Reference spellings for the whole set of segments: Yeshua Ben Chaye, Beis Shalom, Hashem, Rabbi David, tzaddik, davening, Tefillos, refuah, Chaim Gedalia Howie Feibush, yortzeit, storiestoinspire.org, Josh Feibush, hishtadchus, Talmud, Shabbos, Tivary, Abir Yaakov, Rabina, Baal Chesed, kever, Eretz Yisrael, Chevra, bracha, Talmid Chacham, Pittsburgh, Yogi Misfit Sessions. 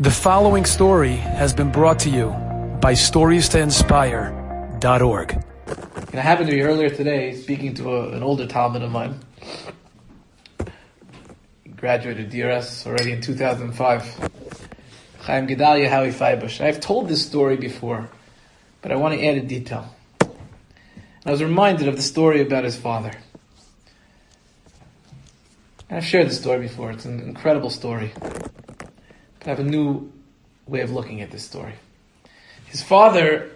The following story has been brought to you by storiestoinspire.org. And it happened to me earlier today, speaking to an older Talmud of mine. He graduated DRS already in 2005. Chaim Gedalia Howie Feibush. I've told this story before, but I want to add a detail. And I was reminded of the story about his father. And I've shared this story before. It's an incredible story. I have a new way of looking at this story. His father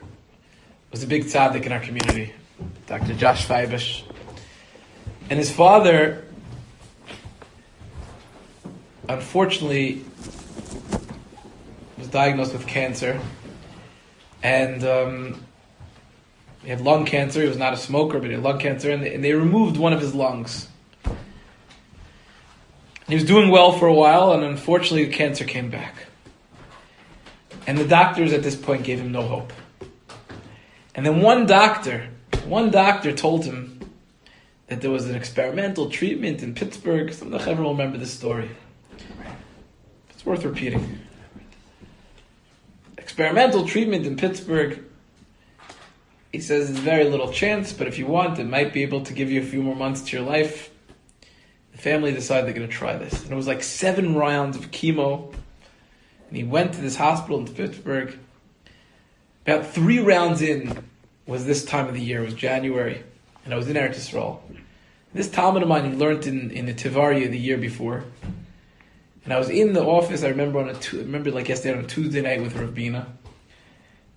was a big tzaddik in our community, Dr. Josh Feibush. And his father, unfortunately, was diagnosed with cancer. And he had lung cancer. He was not a smoker, but he had lung cancer. And they removed one of his lungs. He was doing well for a while, and unfortunately the cancer came back. And the doctors at this point gave him no hope. And then one doctor told him that there was an experimental treatment in Pittsburgh. Some of the Chevra will remember this story. It's worth repeating. Experimental treatment in Pittsburgh. He says there's very little chance, but if you want, it might be able to give you a few more months to your life. The family decided they're going to try this. And it was like 7 rounds of chemo. And he went to this hospital in Pittsburgh. About 3 rounds in was this time of the year. It was January. And I was in Eretz Yisrael. This Talmud of mine he learned in the Tivary the year before. And I was in the office, I remember, like yesterday on a Tuesday night with Rabina.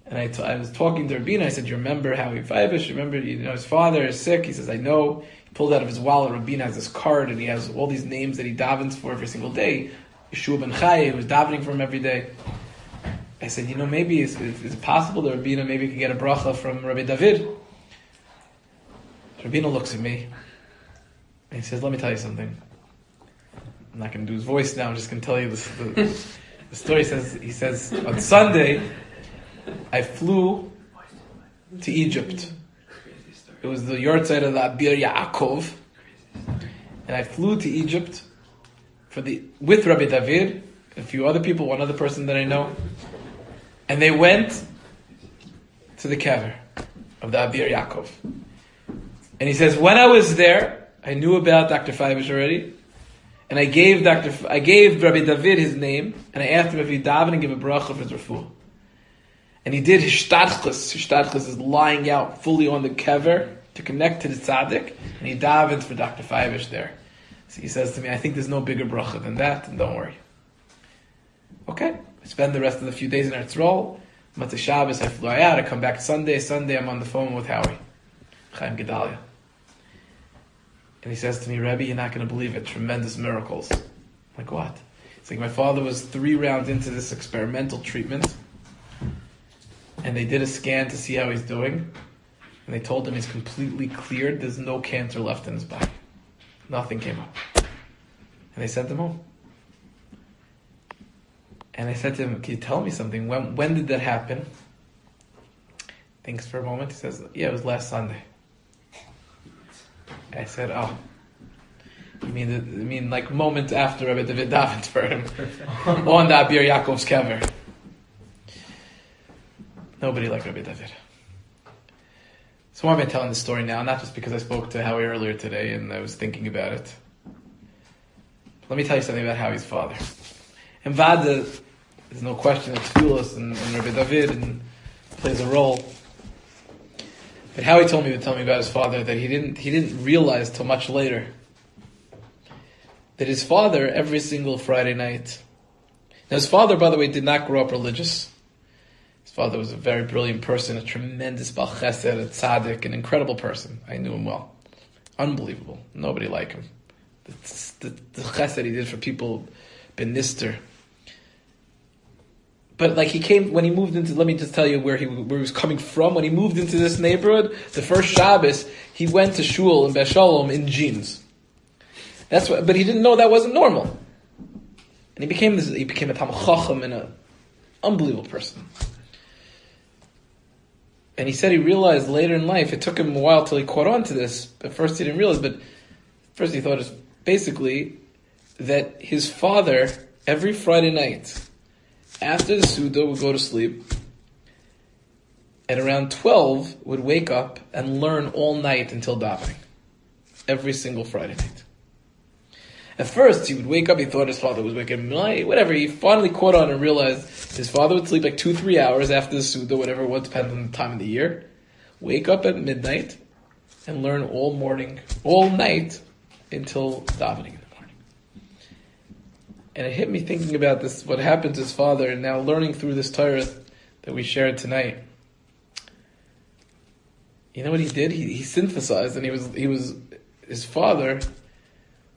And I was talking to Rabina. I said, "You remember Howie Feibush? Remember, his father is sick?" He says, "I know." He pulled out of his wallet. Rabina has this card, and he has all these names that he davens for every single day. Yeshua Ben Chaye, who was davening for him every day. I said, "Maybe is it possible that Rabina maybe could get a bracha from Rabbi David?" Rabina looks at me, and he says, "Let me tell you something. I'm not going to do his voice now. I'm just going to tell you this." The story says, he says, "On Sunday, I flew to Egypt. It was the yortzeit of the Abir Yaakov. And I flew to Egypt with Rabbi David, a few other people, one other person that I know. And they went to the kever of the Abir Yaakov." And he says, "When I was there, I knew about Dr. Feibush already. And I gave Rabbi David his name. And I asked him if he'd daven and give a bracha for his refuah. And he did hishtadchus. Hishtadchus is lying out fully on the kever to connect to the tzaddik. And he davens for Dr. Feibush there. So he says to me, I think there's no bigger bracha than that, and don't worry." Okay. I spend the rest of the few days in Eretz Yisrael. Matzah Shabbos, I fly out. I come back Sunday. Sunday, I'm on the phone with Howie, Chaim Gedalia. And he says to me, "Rebbe, you're not going to believe it. Tremendous miracles." I'm like, "What?" It's like, "My father was 3 rounds into this experimental treatment. And they did a scan to see how he's doing. And they told him he's completely cleared. There's no cancer left in his body. Nothing came up." And they sent him home. And I said to him, "Can you tell me something? When did that happen?" Thinks for a moment. He says, "Yeah, it was last Sunday." I said, "Oh. You mean like moments after Rabbi David davened for him on the Abir Yaakov's kever." Nobody like Rabbi David. So why am I telling this story now? Not just because I spoke to Howie earlier today and I was thinking about it. But let me tell you something about Howie's father. And Vada, there's no question, it's Tefillos and Rabbi David and plays a role. But Howie told me to tell me about his father that he didn't realize till much later that his father every single Friday night. Now his father, by the way, did not grow up religious. His father was a very brilliant person, a tremendous Baal Chesed, a tzaddik, an incredible person. I knew him well. Unbelievable. Nobody like him. The Chesed he did for people, Ben Nister. But like he came, when he moved into, let me just tell you where he was coming from. When he moved into this neighborhood, the first Shabbos, he went to shul in Beis Shalom in jeans. But he didn't know that wasn't normal. And he became a Talmid Chacham and an unbelievable person. And he said he realized later in life, it took him a while till he caught on to this. At first he didn't realize, but first he thought it was basically that his father, every Friday night, after the Suda would go to sleep, at around 12 would wake up and learn all night until davening, every single Friday night. At first, he would wake up, he thought his father was waking him, whatever. He finally caught on and realized his father would sleep like 2-3 hours after the Suda, whatever it was, depending on the time of the year. Wake up at midnight and learn all night until davening in the morning. And it hit me thinking about this, what happened to his father, and now learning through this Torah that we shared tonight. You know what he did? He synthesized, and his father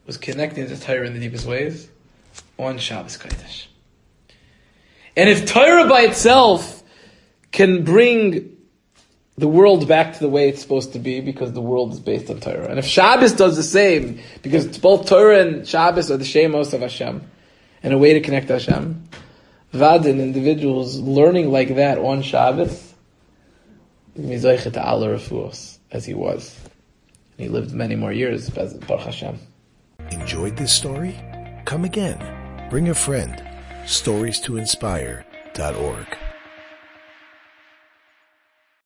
was connecting to Torah in the deepest ways on Shabbos Kodesh. And if Torah by itself can bring the world back to the way it's supposed to be, because the world is based on Torah, and if Shabbos does the same, because both Torah and Shabbos are the shemos of Hashem, and a way to connect to Hashem, vad and individuals learning like that on Shabbos, mizoichet ala refuos, as he was. And he lived many more years, Baruch Hashem. Enjoyed this story? Come again. Bring a friend. storiestoinspire.org